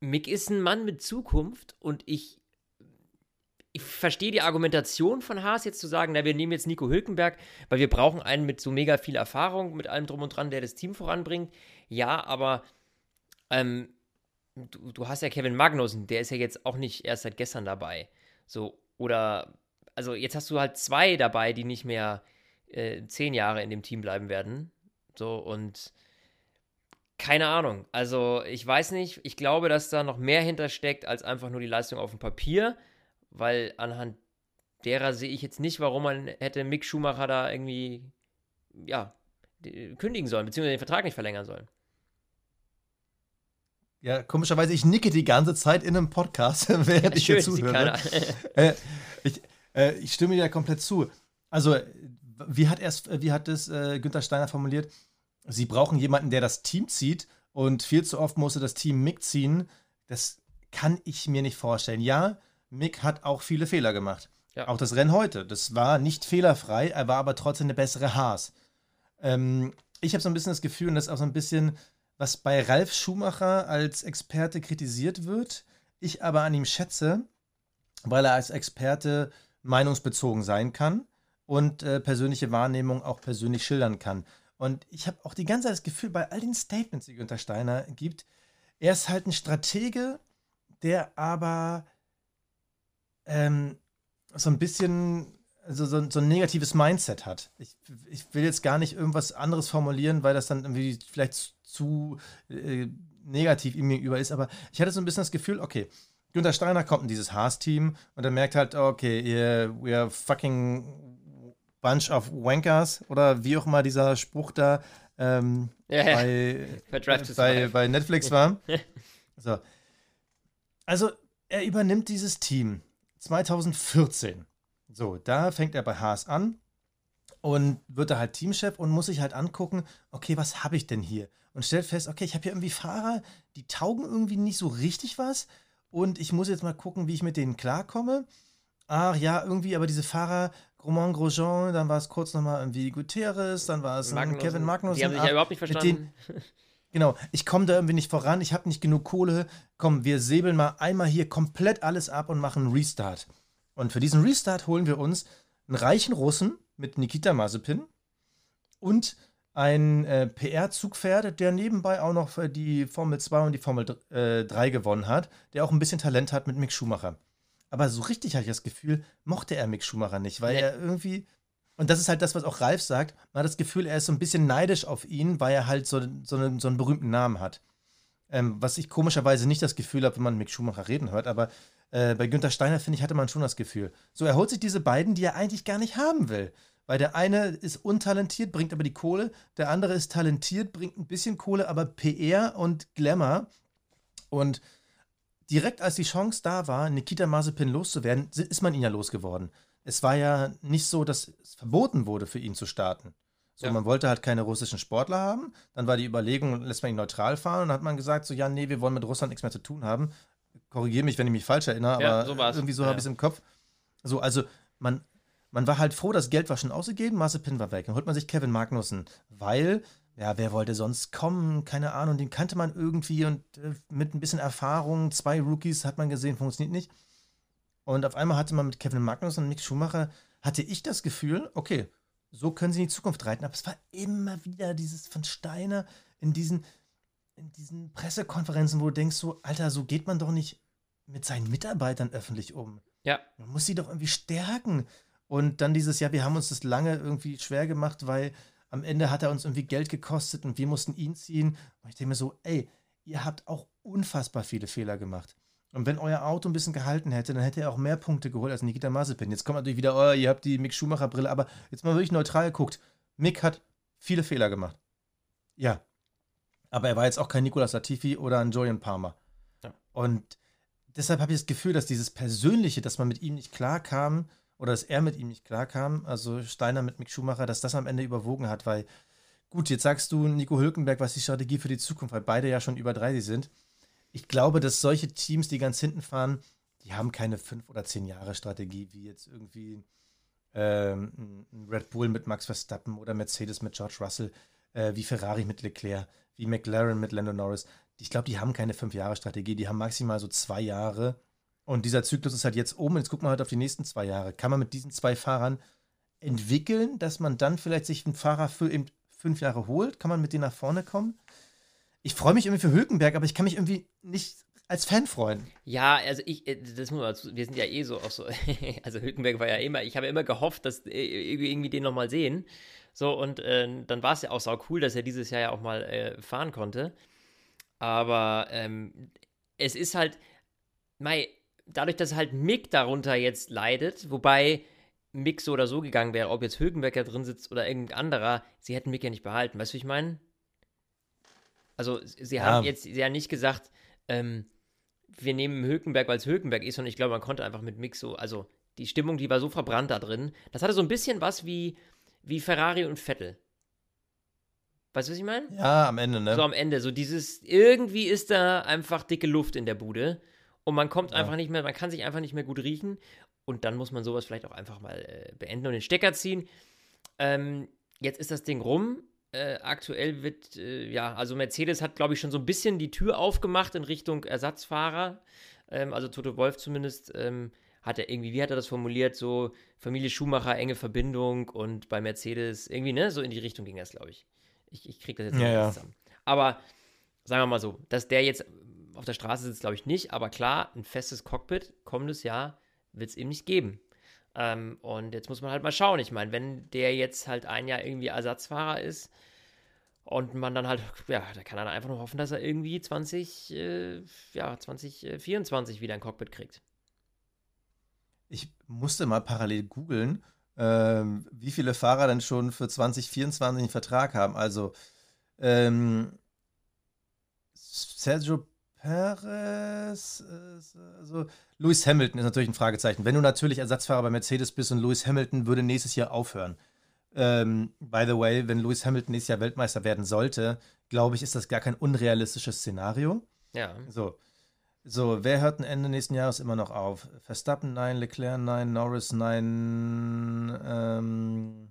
Mick ist ein Mann mit Zukunft und ich, ich verstehe die Argumentation von Haas jetzt zu sagen, na, wir nehmen jetzt Nico Hülkenberg, weil wir brauchen einen mit so mega viel Erfahrung, mit allem drum und dran, der das Team voranbringt. Ja, aber ähm, du, du hast ja Kevin Magnussen, der ist ja jetzt auch nicht erst seit gestern dabei. So, oder, also jetzt hast du halt zwei dabei, die nicht mehr äh, zehn Jahre in dem Team bleiben werden. So, und keine Ahnung, also ich weiß nicht, ich glaube, dass da noch mehr hintersteckt als einfach nur die Leistung auf dem Papier, weil anhand derer sehe ich jetzt nicht, warum man hätte Mick Schumacher da irgendwie, ja, kündigen sollen, beziehungsweise den Vertrag nicht verlängern sollen. Ja, komischerweise, ich nicke die ganze Zeit in einem Podcast, während ja, ich schön, hier zuhöre. äh, ich, äh, ich stimme dir da komplett zu. Also, wie hat, erst, wie hat das äh, Günter Steiner formuliert? Sie brauchen jemanden, der das Team zieht und viel zu oft musste das Team Mick ziehen. Das kann ich mir nicht vorstellen. Ja, Mick hat auch viele Fehler gemacht. Ja. Auch das Rennen heute. Das war nicht fehlerfrei, er war aber trotzdem eine bessere Haas. Ähm, ich habe so ein bisschen das Gefühl, und das ist auch so ein bisschen, was bei Ralf Schumacher als Experte kritisiert wird, ich aber an ihm schätze, weil er als Experte meinungsbezogen sein kann und äh, persönliche Wahrnehmung auch persönlich schildern kann. Und ich habe auch die ganze Zeit das Gefühl, bei all den Statements, die Günter Steiner gibt, er ist halt ein Stratege, der aber ähm, so ein bisschen also so, so ein negatives Mindset hat. Ich, ich will jetzt gar nicht irgendwas anderes formulieren, weil das dann irgendwie vielleicht zu äh, negativ ihm gegenüber ist, aber ich hatte so ein bisschen das Gefühl, okay, Günter Steiner kommt in dieses Haas-Team und er merkt halt, okay, yeah, we are fucking bunch of wankers oder wie auch immer dieser Spruch da ähm, ja, ja. Bei, bei, bei Netflix war. So. Also, er übernimmt dieses Team zwanzig vierzehn. So, da fängt er bei Haas an und wird da halt Teamchef und muss sich halt angucken, okay, was habe ich denn hier? Und stellt fest, okay, ich habe hier irgendwie Fahrer, die taugen irgendwie nicht so richtig was und ich muss jetzt mal gucken, wie ich mit denen klarkomme. Ach ja, irgendwie, aber diese Fahrer, Romain Grosjean, dann war es kurz nochmal irgendwie Guterres, dann war es Magnussen. Kevin Magnussen. Die haben sich ja überhaupt nicht verstanden. Den, genau, ich komme da irgendwie nicht voran, ich habe nicht genug Kohle. Komm, wir säbeln mal einmal hier komplett alles ab und machen einen Restart. Und für diesen Restart holen wir uns einen reichen Russen mit Nikita Mazepin und ein äh, P R-Zugpferd, der nebenbei auch noch für die Formel zwei und die Formel äh, drei gewonnen hat, der auch ein bisschen Talent hat mit Mick Schumacher. Aber so richtig hatte ich das Gefühl, mochte er Mick Schumacher nicht, weil nee. er irgendwie, und das ist halt das, was auch Ralf sagt, man hat das Gefühl, er ist so ein bisschen neidisch auf ihn, weil er halt so, so, einen, so einen berühmten Namen hat. Ähm, was ich komischerweise nicht das Gefühl habe, wenn man Mick Schumacher reden hört, aber äh, bei Günter Steiner, finde ich, hatte man schon das Gefühl. So, er holt sich diese beiden, die er eigentlich gar nicht haben will. Weil der eine ist untalentiert, bringt aber die Kohle, der andere ist talentiert, bringt ein bisschen Kohle, aber P R und Glamour und direkt als die Chance da war, Nikita Mazepin loszuwerden, ist man ihn ja losgeworden. Es war ja nicht so, dass es verboten wurde, für ihn zu starten. So, ja. Man wollte halt keine russischen Sportler haben. Dann war die Überlegung, lässt man ihn neutral fahren. Und dann hat man gesagt, so, ja, nee, wir wollen mit Russland nichts mehr zu tun haben. Korrigiere mich, wenn ich mich falsch erinnere, aber ja, so war's. Irgendwie so ja. habe ich es im Kopf. So, also man, man war halt froh, das Geld war schon ausgegeben, Mazepin war weg. Dann holt man sich Kevin Magnussen, weil, ja, wer wollte sonst kommen? Keine Ahnung, den kannte man irgendwie und äh, mit ein bisschen Erfahrung, zwei Rookies hat man gesehen, funktioniert nicht. Und auf einmal hatte man mit Kevin Magnussen und Mick Schumacher, hatte ich das Gefühl, okay, so können sie in die Zukunft reiten. Aber es war immer wieder dieses von Steiner in diesen, in diesen Pressekonferenzen, wo du denkst, so, Alter, so geht man doch nicht mit seinen Mitarbeitern öffentlich um. Ja. Man muss sie doch irgendwie stärken. Und dann dieses, ja, wir haben uns das lange irgendwie schwer gemacht, weil am Ende hat er uns irgendwie Geld gekostet und wir mussten ihn ziehen. Und ich denke mir so, ey, ihr habt auch unfassbar viele Fehler gemacht. Und wenn euer Auto ein bisschen gehalten hätte, dann hätte er auch mehr Punkte geholt als Nikita Mazepin. Jetzt kommt natürlich wieder, oh, ihr habt die Mick-Schumacher-Brille, aber jetzt mal wirklich neutral geguckt. Mick hat viele Fehler gemacht. Ja. Aber er war jetzt auch kein Nicolas Latifi oder ein Julian Palmer. Ja. Und deshalb habe ich das Gefühl, dass dieses Persönliche, dass man mit ihm nicht klarkam oder dass er mit ihm nicht klarkam, also Steiner mit Mick Schumacher, dass das am Ende überwogen hat, weil, gut, jetzt sagst du Nico Hülkenberg, was die Strategie für die Zukunft, weil beide ja schon über dreißig sind. Ich glaube, dass solche Teams, die ganz hinten fahren, die haben keine fünf oder zehn Jahre Strategie, wie jetzt irgendwie ähm, ein Red Bull mit Max Verstappen oder Mercedes mit George Russell, äh, wie Ferrari mit Leclerc, wie McLaren mit Lando Norris. Ich glaube, die haben keine fünf Jahre Strategie, die haben maximal so zwei Jahre. Und dieser Zyklus ist halt jetzt oben. Jetzt gucken wir halt auf die nächsten zwei Jahre. Kann man mit diesen zwei Fahrern entwickeln, dass man dann vielleicht sich einen Fahrer für eben fünf Jahre holt? Kann man mit denen nach vorne kommen? Ich freue mich irgendwie für Hülkenberg, aber ich kann mich irgendwie nicht als Fan freuen. Ja, also ich, das muss man, wir sind ja eh so, auch so, also Hülkenberg war ja immer, ich habe immer gehofft, dass irgendwie den nochmal sehen. So, und äh, dann war es ja auch sau cool, dass er dieses Jahr ja auch mal äh, fahren konnte. Aber ähm, es ist halt, mei, dadurch, dass halt Mick darunter jetzt leidet, wobei Mick so oder so gegangen wäre, ob jetzt Hülkenberg da drin sitzt oder irgendein anderer, sie hätten Mick ja nicht behalten, weißt du, wie ich meine? Also sie ja. haben jetzt sie haben nicht gesagt, ähm, wir nehmen Hülkenberg, weil es Hülkenberg ist, und ich glaube, man konnte einfach mit Mick so, also die Stimmung, die war so verbrannt da drin. Das hatte so ein bisschen was wie, wie Ferrari und Vettel. Weißt du, was ich meine? Ja, am Ende, ne? So am Ende, so dieses, irgendwie ist da einfach dicke Luft in der Bude und man kommt ja. einfach nicht mehr, man kann sich einfach nicht mehr gut riechen, und dann muss man sowas vielleicht auch einfach mal äh, beenden und den Stecker ziehen. Ähm, jetzt ist das Ding rum. Äh, aktuell wird, äh, ja, also Mercedes hat, glaube ich, schon so ein bisschen die Tür aufgemacht in Richtung Ersatzfahrer. Ähm, also Toto Wolff zumindest ähm, hat er irgendwie, wie hat er das formuliert, so Familie Schumacher, enge Verbindung, und bei Mercedes irgendwie, ne, so in die Richtung ging das, glaube ich. Ich, ich kriege das jetzt ja, nicht ja. zusammen. Aber sagen wir mal so, dass der jetzt auf der Straße sitzt, glaube ich nicht, aber klar, ein festes Cockpit kommendes Jahr wird es eben nicht geben. Ähm, und jetzt muss man halt mal schauen. Ich meine, wenn der jetzt halt ein Jahr irgendwie Ersatzfahrer ist und man dann halt, ja, da kann man einfach nur hoffen, dass er irgendwie zwanzig, äh, ja, zwanzig vierundzwanzig wieder ein Cockpit kriegt. Ich musste mal parallel googeln, ähm, wie viele Fahrer denn schon für zwanzig vierundzwanzig einen Vertrag haben. Also ähm, Sergio Pérez, also Lewis Hamilton ist natürlich ein Fragezeichen. Wenn du natürlich Ersatzfahrer bei Mercedes bist und Lewis Hamilton würde nächstes Jahr aufhören. Ähm, by the way, wenn Lewis Hamilton nächstes Jahr Weltmeister werden sollte, glaube ich, ist das gar kein unrealistisches Szenario. Ja. So, so wer hört ein Ende nächsten Jahres immer noch auf? Verstappen, nein. Leclerc, nein. Norris, nein. Ähm,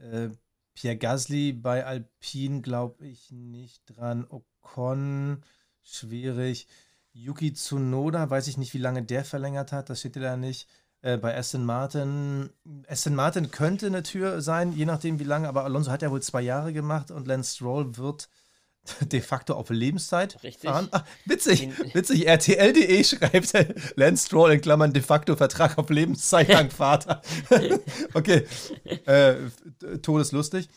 äh, Pierre Gasly bei Alpine glaube ich nicht dran. Ocon, schwierig. Yuki Tsunoda, weiß ich nicht, wie lange der verlängert hat, das steht ja da nicht. Äh, bei Aston Martin, Aston Martin könnte eine Tür sein, je nachdem wie lange, aber Alonso hat ja wohl zwei Jahre gemacht und Lance Stroll wird de facto auf Lebenszeit Richtig. fahren. Ach, witzig, In- witzig, R T L Punkt D E schreibt Lance Stroll in Klammern de facto Vertrag auf Lebenszeit dank Vater. Okay, äh, todeslustig.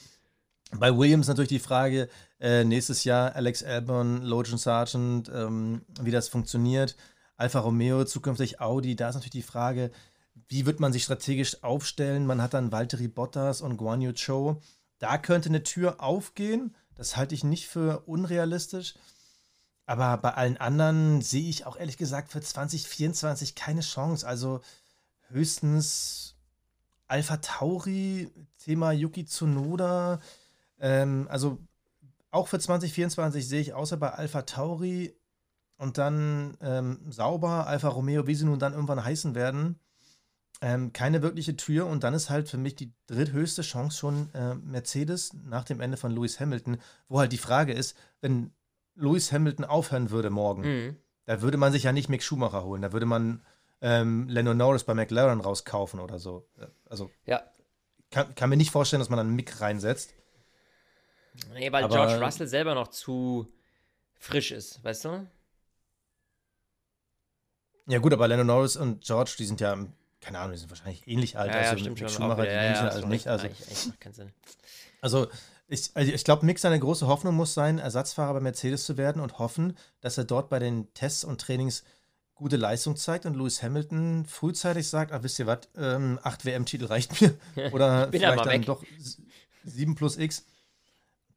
Bei Williams natürlich die Frage, äh, nächstes Jahr Alex Albon, Logan Sargent, ähm, wie das funktioniert. Alfa Romeo, zukünftig Audi, da ist natürlich die Frage, wie wird man sich strategisch aufstellen? Man hat dann Valtteri Bottas und Guan Yu Zhou. Da könnte eine Tür aufgehen, das halte ich nicht für unrealistisch. Aber bei allen anderen sehe ich auch ehrlich gesagt für zwanzig vierundzwanzig keine Chance. Also höchstens Alpha Tauri, Thema Yuki Tsunoda. Ähm, also auch für zwanzig vierundzwanzig sehe ich außer bei Alpha Tauri und dann ähm, Sauber, Alfa Romeo, wie sie nun dann irgendwann heißen werden, ähm, keine wirkliche Tür. Und dann ist halt für mich die dritthöchste Chance schon äh, Mercedes nach dem Ende von Lewis Hamilton, wo halt die Frage ist, wenn Lewis Hamilton aufhören würde morgen, mhm. da würde man sich ja nicht Mick Schumacher holen, da würde man ähm, Lando Norris bei McLaren rauskaufen oder so. Also ja. kann, kann mir nicht vorstellen, dass man dann Mick reinsetzt. Nee, weil aber George Russell selber noch zu frisch ist, weißt du? Ja gut, aber Lando Norris und George, die sind ja, keine Ahnung, die sind wahrscheinlich ähnlich alt. Ja, also ja, stimmt schon. Schumacher, wieder, die ja, ja, also nicht. Also, eigentlich, eigentlich macht keinen Sinn. Also ich, also ich glaube, Mick seine große Hoffnung muss sein, Ersatzfahrer bei Mercedes zu werden und hoffen, dass er dort bei den Tests und Trainings gute Leistung zeigt und Lewis Hamilton frühzeitig sagt, ach, wisst ihr was, ähm, acht W M-Titel reicht mir. Oder vielleicht dann weg. Doch sieben plus X.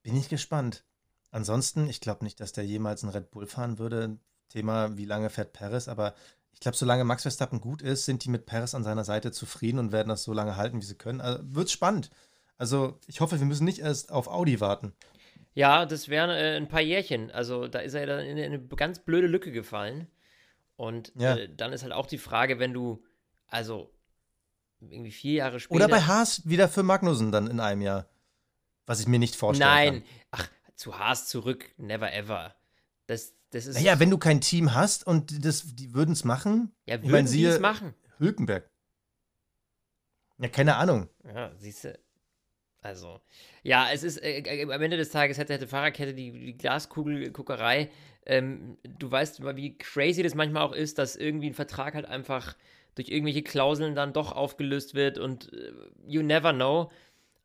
Bin ich gespannt. Ansonsten, ich glaube nicht, dass der jemals einen Red Bull fahren würde. Thema, wie lange fährt Perez, aber ich glaube, solange Max Verstappen gut ist, sind die mit Perez an seiner Seite zufrieden und werden das so lange halten, wie sie können. Also wird's spannend. Also ich hoffe, wir müssen nicht erst auf Audi warten. Ja, das wären äh, ein paar Jährchen. Also da ist er dann in eine ganz blöde Lücke gefallen. Und ja. äh, dann ist halt auch die Frage, wenn du, also irgendwie vier Jahre später... Oder bei Haas wieder für Magnussen dann in einem Jahr. Was ich mir nicht vorstellen Nein. kann. Nein, ach, zu Haas zurück, never ever. Das, das ist... Naja, wenn du kein Team hast und das, die würden es machen... Ja, würden ich mein, sie es machen? Hülkenberg. Ja, keine Ahnung. Ja, siehst du... Also, ja, es ist, äh, am Ende des Tages hätte, hätte Fahrerkette die, die Glaskugelguckerei. Ähm, du weißt, wie crazy das manchmal auch ist, dass irgendwie ein Vertrag halt einfach durch irgendwelche Klauseln dann doch aufgelöst wird und äh, you never know.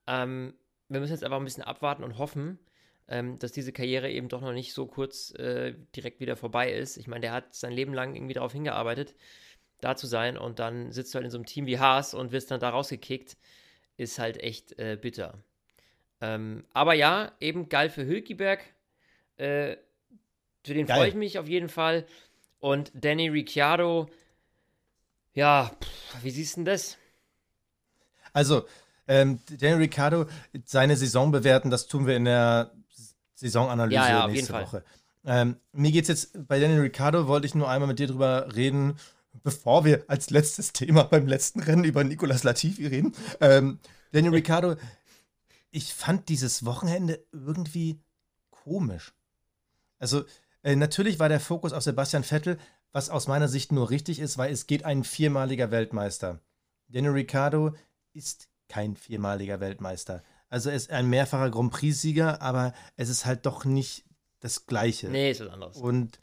Ähm, wir müssen jetzt einfach ein bisschen abwarten und hoffen, ähm, dass diese Karriere eben doch noch nicht so kurz äh, direkt wieder vorbei ist. Ich meine, der hat sein Leben lang irgendwie darauf hingearbeitet, da zu sein, und dann sitzt du halt in so einem Team wie Haas und wirst dann da rausgekickt. Ist halt echt äh, bitter. Ähm, aber ja, eben geil für Hülkenberg. Äh, für den freue ich mich auf jeden Fall. Und Danny Ricciardo, ja, pff, wie siehst du denn das? Also, ähm, Danny Ricciardo, seine Saison bewerten, das tun wir in der Saisonanalyse ja, ja, nächste Woche. Ähm, mir geht's jetzt, bei Danny Ricciardo wollte ich nur einmal mit dir drüber reden, bevor wir als letztes Thema beim letzten Rennen über Nicolas Latifi reden. Ähm, Daniel Ricciardo, ich fand dieses Wochenende irgendwie komisch. Also äh, natürlich war der Fokus auf Sebastian Vettel, was aus meiner Sicht nur richtig ist, weil es geht ein viermaliger Weltmeister. Daniel Ricciardo ist kein viermaliger Weltmeister. Also er ist ein mehrfacher Grand Prix-Sieger, aber es ist halt doch nicht das Gleiche. Nee, ist was anderes. Und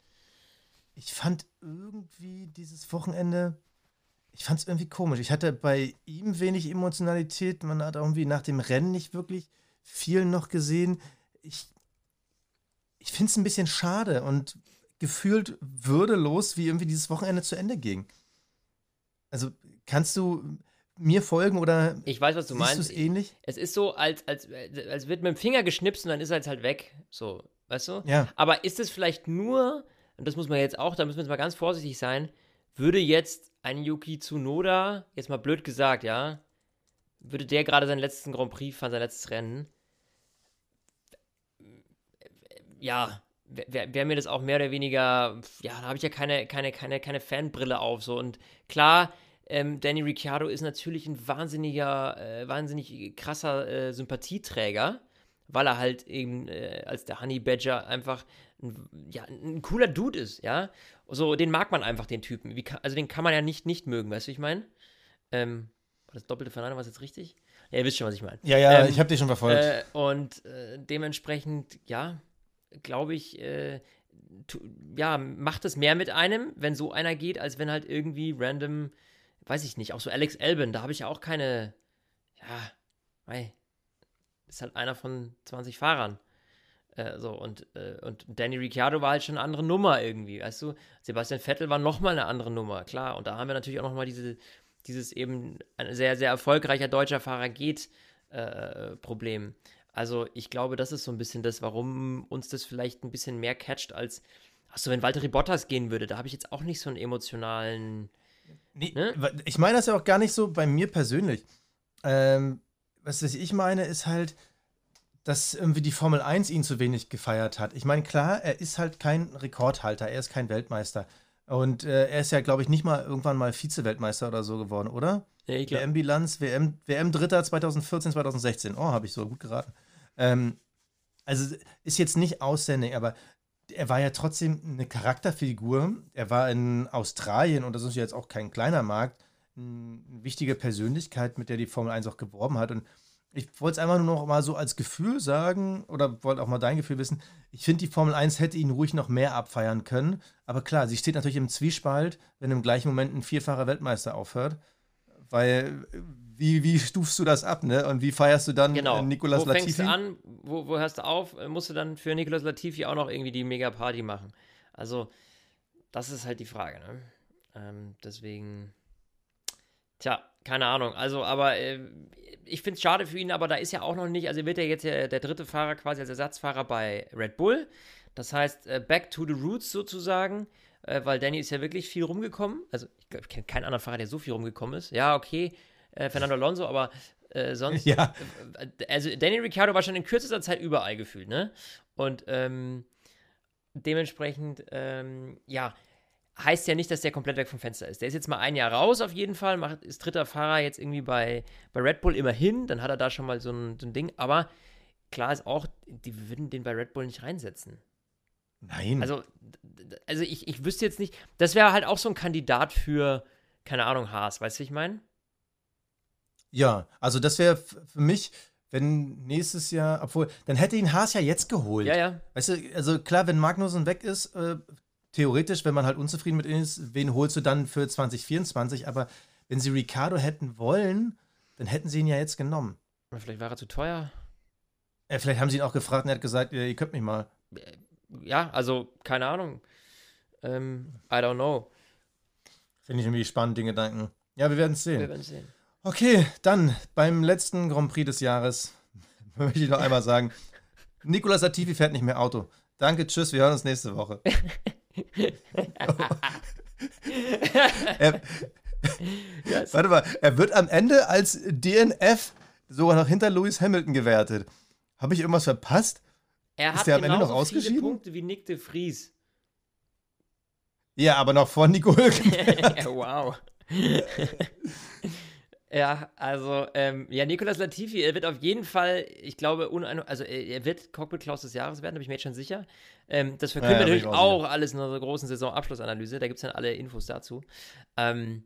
ich fand irgendwie dieses Wochenende, ich fand es irgendwie komisch. Ich hatte bei ihm wenig Emotionalität. Man hat irgendwie nach dem Rennen nicht wirklich viel noch gesehen. Ich, ich finde es ein bisschen schade und gefühlt würdelos, wie irgendwie dieses Wochenende zu Ende ging. Also kannst du mir folgen oder ich weiß, was du meinst. Siehst du es ähnlich? Es ist so, als, als, als wird mit dem Finger geschnipst und dann ist er halt weg. So, weißt du? Ja. Aber ist es vielleicht nur... Und das muss man jetzt auch, da müssen wir jetzt mal ganz vorsichtig sein, würde jetzt ein Yuki Tsunoda, jetzt mal blöd gesagt, ja, würde der gerade seinen letzten Grand Prix fahren, sein letztes Rennen, ja, wäre wär mir das auch mehr oder weniger, ja, da habe ich ja keine, keine, keine, keine Fanbrille auf, so. Und klar, ähm, Danny Ricciardo ist natürlich ein wahnsinniger, äh, wahnsinnig krasser äh, Sympathieträger, weil er halt eben äh, als der Honey Badger einfach ein, ja, ein cooler Dude ist, ja. So, den mag man einfach, den Typen. Wie kann, also den kann man ja nicht nicht mögen, weißt du, wie ich meine? Ähm, war das doppelte Fernando, war es jetzt richtig? Ja, ihr wisst schon, was ich meine. Ja, ja, ähm, ich habe dich schon verfolgt. Äh, und äh, dementsprechend, ja, glaube ich, äh, tu, ja, macht es mehr mit einem, wenn so einer geht, als wenn halt irgendwie random, weiß ich nicht, auch so Alex Albon, da habe ich ja auch keine, ja, mei, ist halt einer von zwanzig Fahrern. Äh, so, und, äh, und Danny Ricciardo war halt schon eine andere Nummer irgendwie, weißt du? Sebastian Vettel war nochmal eine andere Nummer, klar. Und da haben wir natürlich auch nochmal diese, dieses eben ein sehr, sehr erfolgreicher deutscher Fahrer geht äh, Problem. Also ich glaube, das ist so ein bisschen das, warum uns das vielleicht ein bisschen mehr catcht als, Achso, wenn Valtteri Bottas gehen würde, da habe ich jetzt auch nicht so einen emotionalen... Nee, ne? Ich meine das ja auch gar nicht so bei mir persönlich. Ähm, was ich meine, ist halt, dass irgendwie die Formel eins ihn zu wenig gefeiert hat. Ich meine, klar, er ist halt kein Rekordhalter, er ist kein Weltmeister. Und äh, er ist ja, glaube ich, nicht mal irgendwann mal Vize-Weltmeister oder so geworden, oder? Ja, ich glaube. W M-Bilanz, W M Dritter zweitausendvierzehn, zweitausendsechzehn. Oh, habe ich so gut geraten. Ähm, also ist jetzt nicht ausständig, aber er war ja trotzdem eine Charakterfigur. Er war in Australien, und das ist ja jetzt auch kein kleiner Markt, eine wichtige Persönlichkeit, mit der die Formel eins auch geworben hat. Und ich wollte es einfach nur noch mal so als Gefühl sagen, oder wollte auch mal dein Gefühl wissen. Ich finde, die Formel eins hätte ihn ruhig noch mehr abfeiern können. Aber klar, sie steht natürlich im Zwiespalt, wenn im gleichen Moment ein vierfacher Weltmeister aufhört. Weil, wie, wie stufst du das ab, ne? Und wie feierst du dann genau. Nicolas Latifi? Wo fängst Latifi? du an? Wo, wo hörst du auf? Musst du dann für Nicolas Latifi auch noch irgendwie die Mega-Party machen? Also, das ist halt die Frage, ne? Ähm, deswegen... Tja, keine Ahnung. Also, aber äh, ich finde es schade für ihn, aber da ist ja auch noch nicht, also wird ja jetzt ja der dritte Fahrer quasi als Ersatzfahrer bei Red Bull. Das heißt, äh, back to the roots sozusagen, äh, weil Danny ist ja wirklich viel rumgekommen. Also, ich, ich kenne keinen anderen Fahrer, der so viel rumgekommen ist. Ja, okay, äh, Fernando Alonso, aber äh, sonst. Ja. Äh, also, Daniel Ricciardo war schon in kürzester Zeit überall gefühlt, ne? Und ähm, dementsprechend, ähm, ja. Heißt ja nicht, dass der komplett weg vom Fenster ist. Der ist jetzt mal ein Jahr raus auf jeden Fall, macht, ist dritter Fahrer jetzt irgendwie bei, bei Red Bull immerhin, dann hat er da schon mal so ein, so ein Ding, aber klar ist auch, die würden den bei Red Bull nicht reinsetzen. Nein. Also, also ich, ich wüsste jetzt nicht, das wäre halt auch so ein Kandidat für, keine Ahnung, Haas, weißt du, wie ich meine? Ja, also das wäre für mich... Wenn nächstes Jahr, obwohl, dann hätte ihn Haas ja jetzt geholt. Ja, ja. Weißt du, also klar, wenn Magnussen weg ist, äh, theoretisch, wenn man halt unzufrieden mit ihnen ist, wen holst du dann für zwanzig vierundzwanzig? Aber wenn sie Ricciardo hätten wollen, dann hätten sie ihn ja jetzt genommen. Vielleicht war er zu teuer. Ja, vielleicht haben sie ihn auch gefragt und er hat gesagt, ihr könnt mich mal. Ja, also keine Ahnung. Ähm, I don't know. Finde ich irgendwie spannend, den Gedanken. Ja, wir werden es sehen. Wir werden es sehen. Okay, dann beim letzten Grand Prix des Jahres möchte ich noch einmal sagen, Nicolas Latifi fährt nicht mehr Auto. Danke, tschüss, wir hören uns nächste Woche. er, yes. Warte mal, er wird am Ende als D N F sogar noch hinter Lewis Hamilton gewertet. Habe ich irgendwas verpasst? Er Ist hat der am Ende noch ausgeschieden? Viele Punkte wie Nick de Vries. Ja, aber noch vor Nico Hülkenberg. Wow. Ja, also, ähm, ja, Nicolas Latifi, er wird auf jeden Fall, ich glaube, unein, also er wird Cockpit-Klaus des Jahres werden, da bin ich mir jetzt schon sicher. Ähm, das verkünden ja, wir natürlich auch sicher. Alles in unserer großen Saisonabschlussanalyse, da gibt es dann alle Infos dazu. Ähm,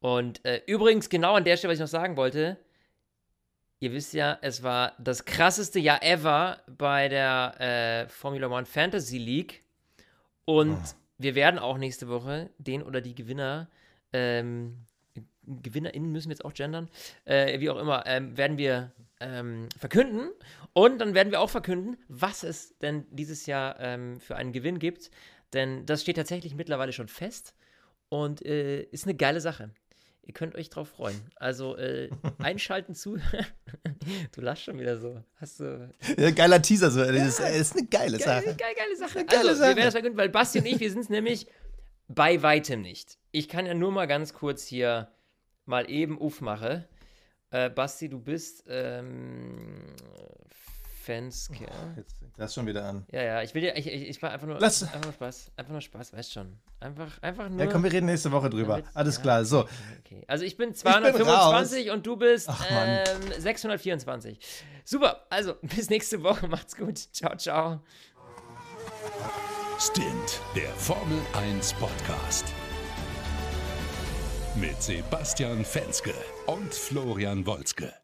und äh, übrigens, genau an der Stelle, was ich noch sagen wollte, ihr wisst ja, es war das krasseste Jahr ever bei der äh, Formula One Fantasy League und oh. wir werden auch nächste Woche den oder die Gewinner ähm, GewinnerInnen müssen wir jetzt auch gendern, äh, wie auch immer, ähm, werden wir ähm, verkünden und dann werden wir auch verkünden, was es denn dieses Jahr ähm, für einen Gewinn gibt, denn das steht tatsächlich mittlerweile schon fest und äh, ist eine geile Sache. Ihr könnt euch drauf freuen. Also äh, einschalten zu. Du lachst schon wieder so. Hast du ja, geiler Teaser, so. Ja, das ist, das ist eine geile Sache. Geile, geile, geile Sache. Eine geile also, Sache. Wir werden das verkünden, weil Basti und ich, wir sind es nämlich bei weitem nicht. Ich kann ja nur mal ganz kurz hier mal eben uff mache. Äh, Basti, du bist ähm, Fenske. Oh, jetzt fängt das schon wieder an. Ja, ja, ich will ja, ich, ich, ich war einfach nur, Lass. einfach nur Spaß, einfach nur Spaß, weißt schon. Einfach, einfach nur. Ja, komm, wir reden nächste Woche drüber. Damit, Alles ja, klar, so. Okay. Also ich bin zweihundertfünfundzwanzig ich bin und du bist Ach, ähm, sechshundertvierundzwanzig. Super, also bis nächste Woche, macht's gut. Ciao, ciao. Stint, der Formel eins Podcast. Mit Sebastian Fenske und Florian Wolzke.